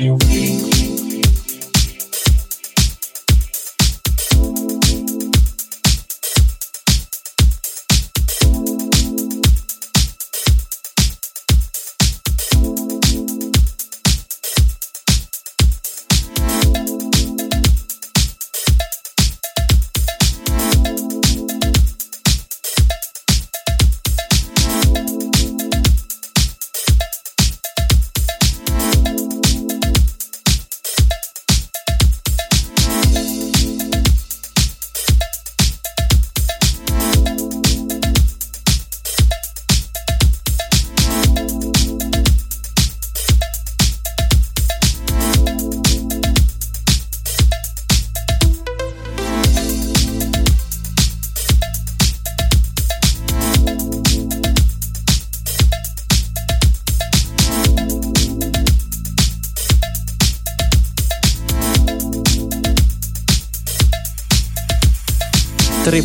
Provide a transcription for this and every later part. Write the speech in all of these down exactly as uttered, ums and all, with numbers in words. you.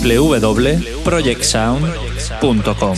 w w w punto project sound punto com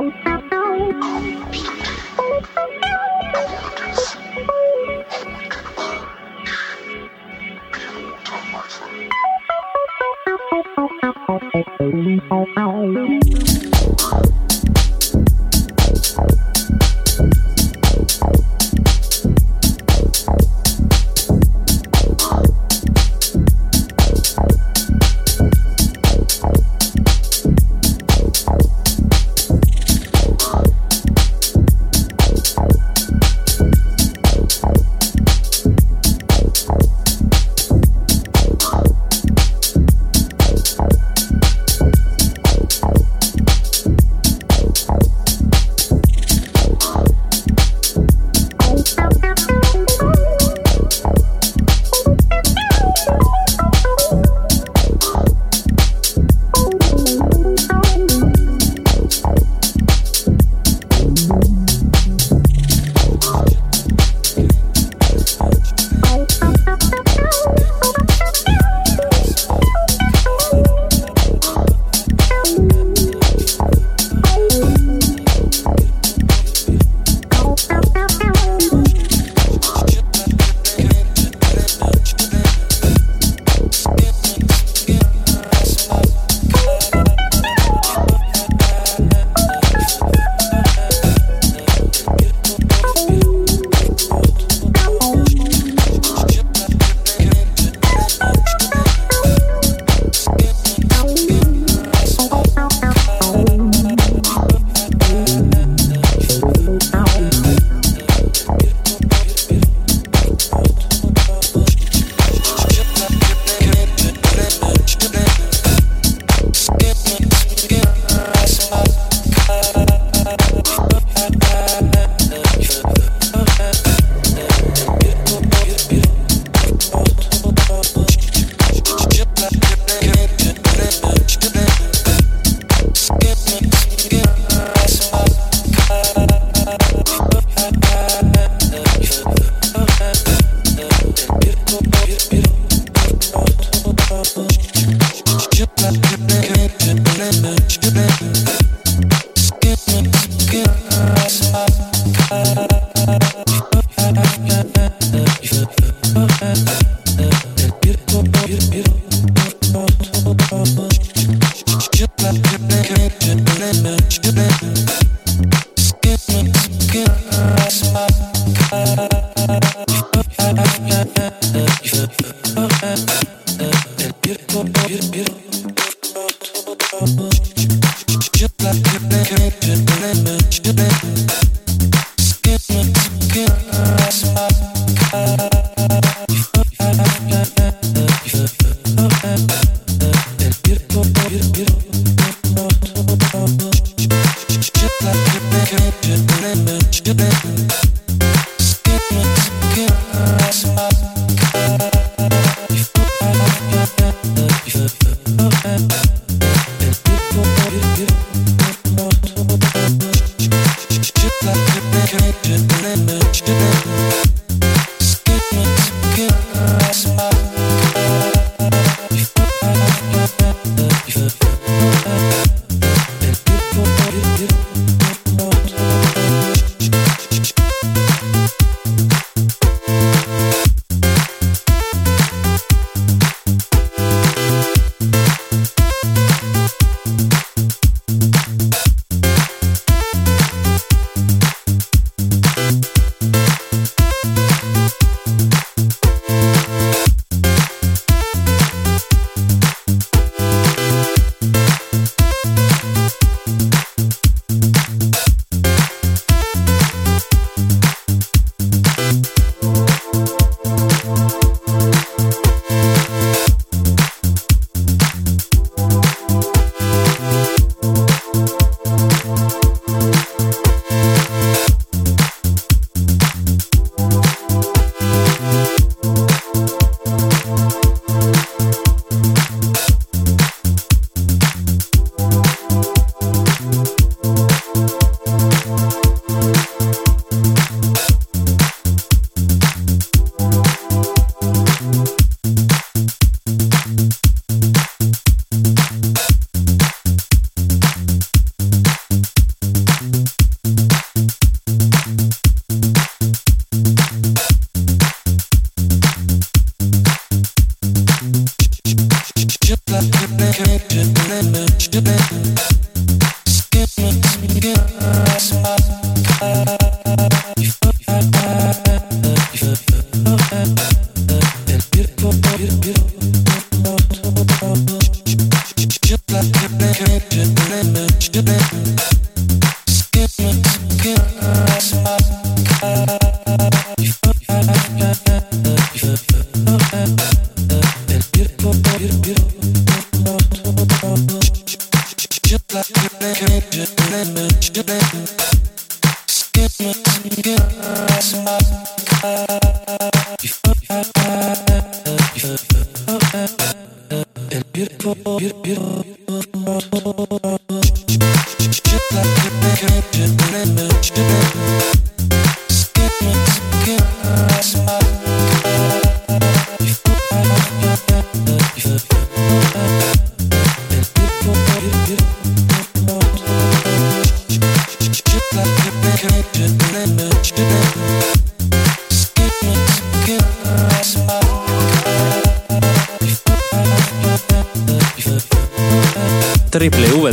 We'll be right back.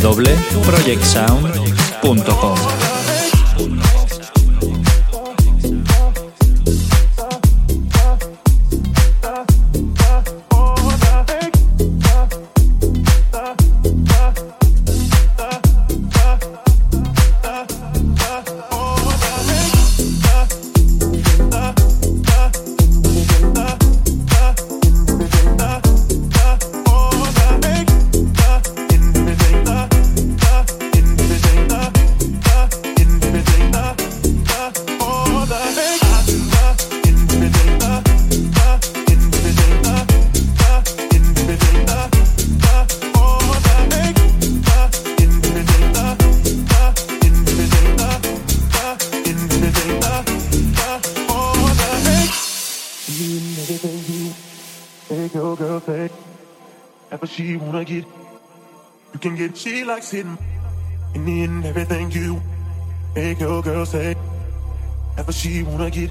w w w punto project sound punto com. She likes it. In the end, everything you make your girl say, ever she wanna get,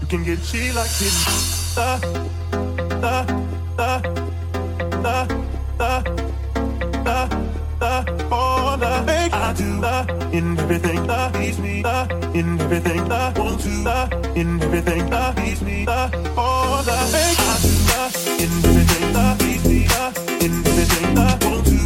you can get. She likes it. Da da da da da da da. Oh, da make I do da in everything da please me da in everything da want to da in everything da please me da. Oh, da make I do da in everything da please me da in everything da want to. Everything.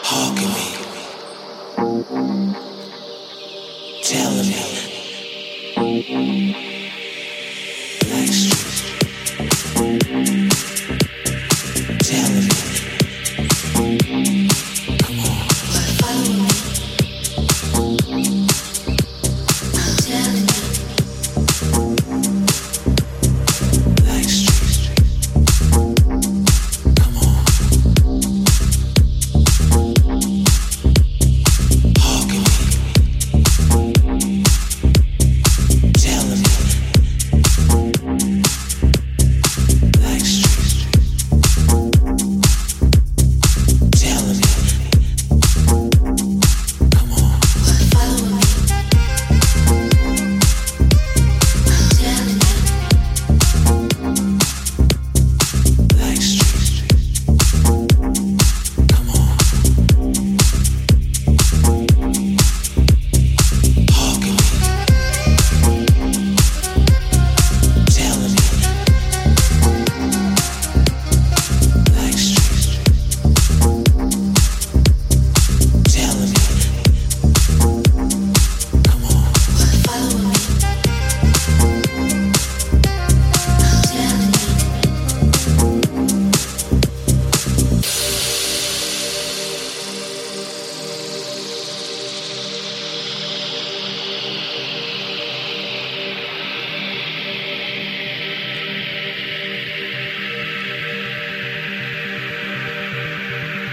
Harking me, telling me, Black Street, telling me.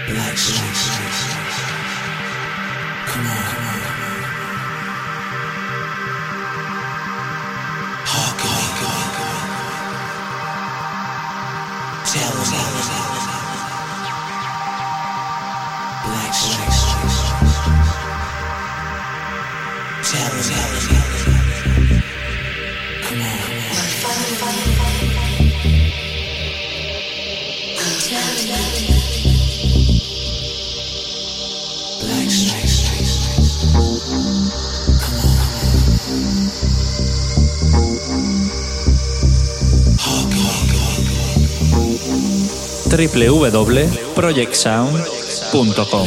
Black Street, come on, come on, come on. Hark, hark, hark. Tell us, tell us, tell us. Black Street, tell us, tell us, tell us. Come on, come on. I'll tell you. doble u doble u doble u punto project sound punto com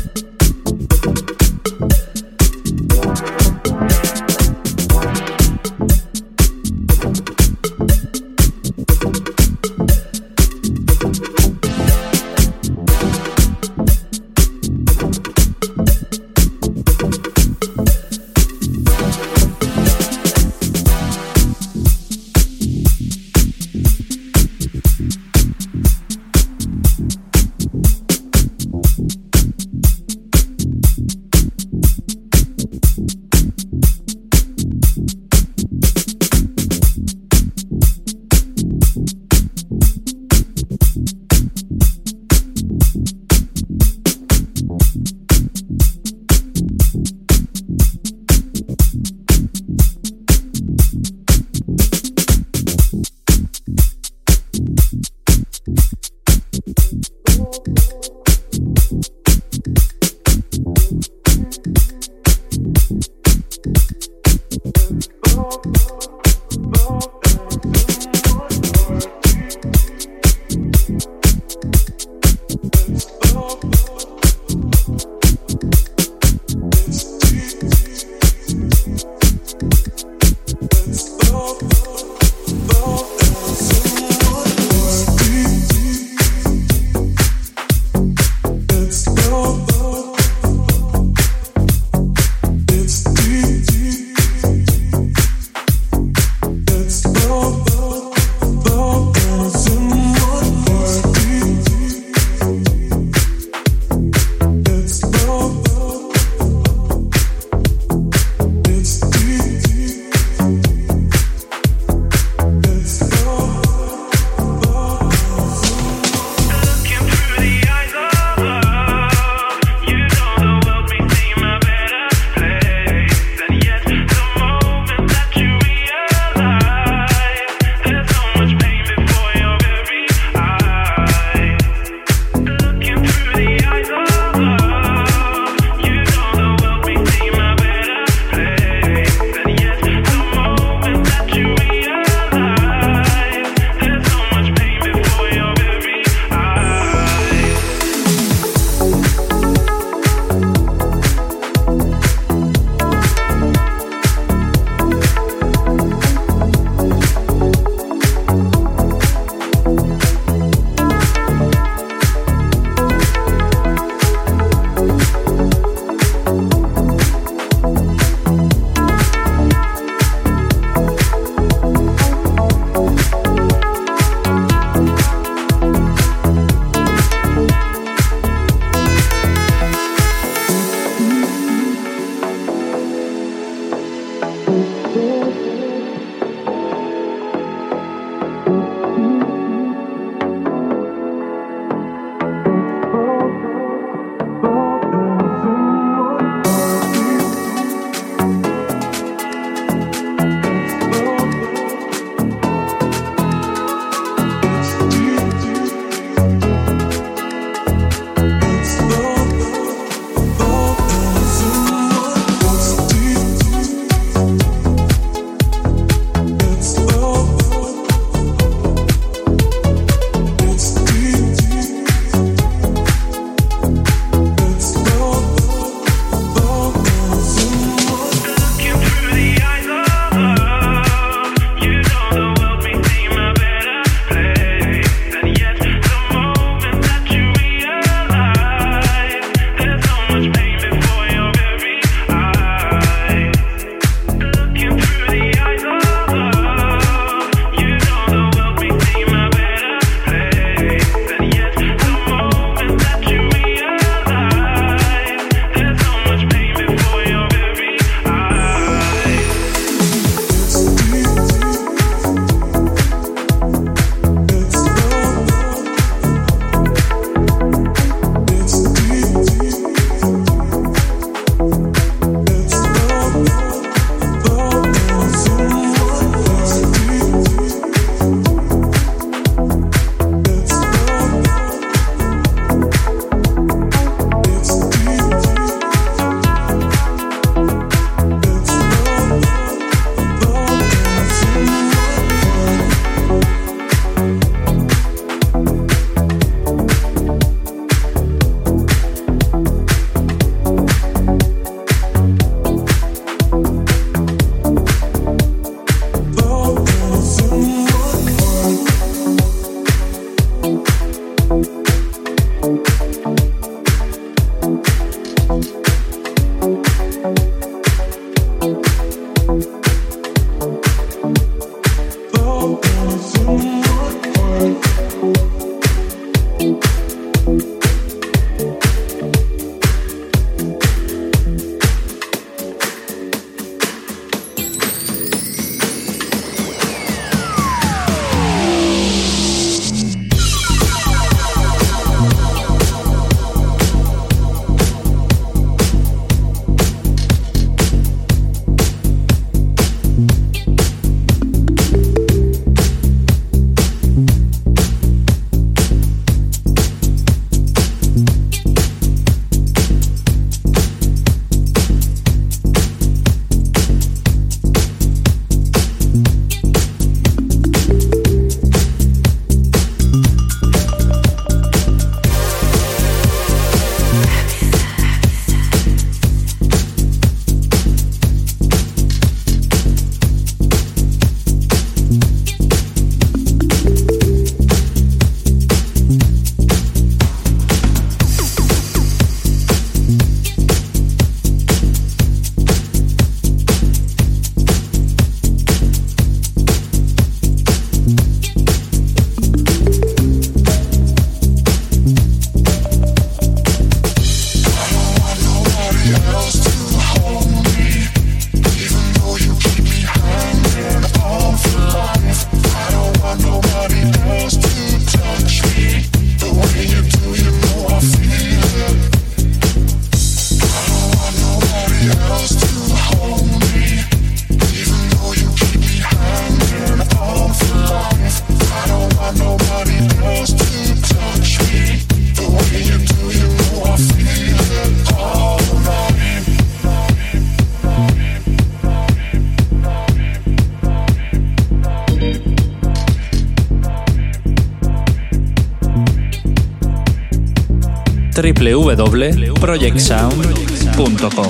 w w w punto project sound punto com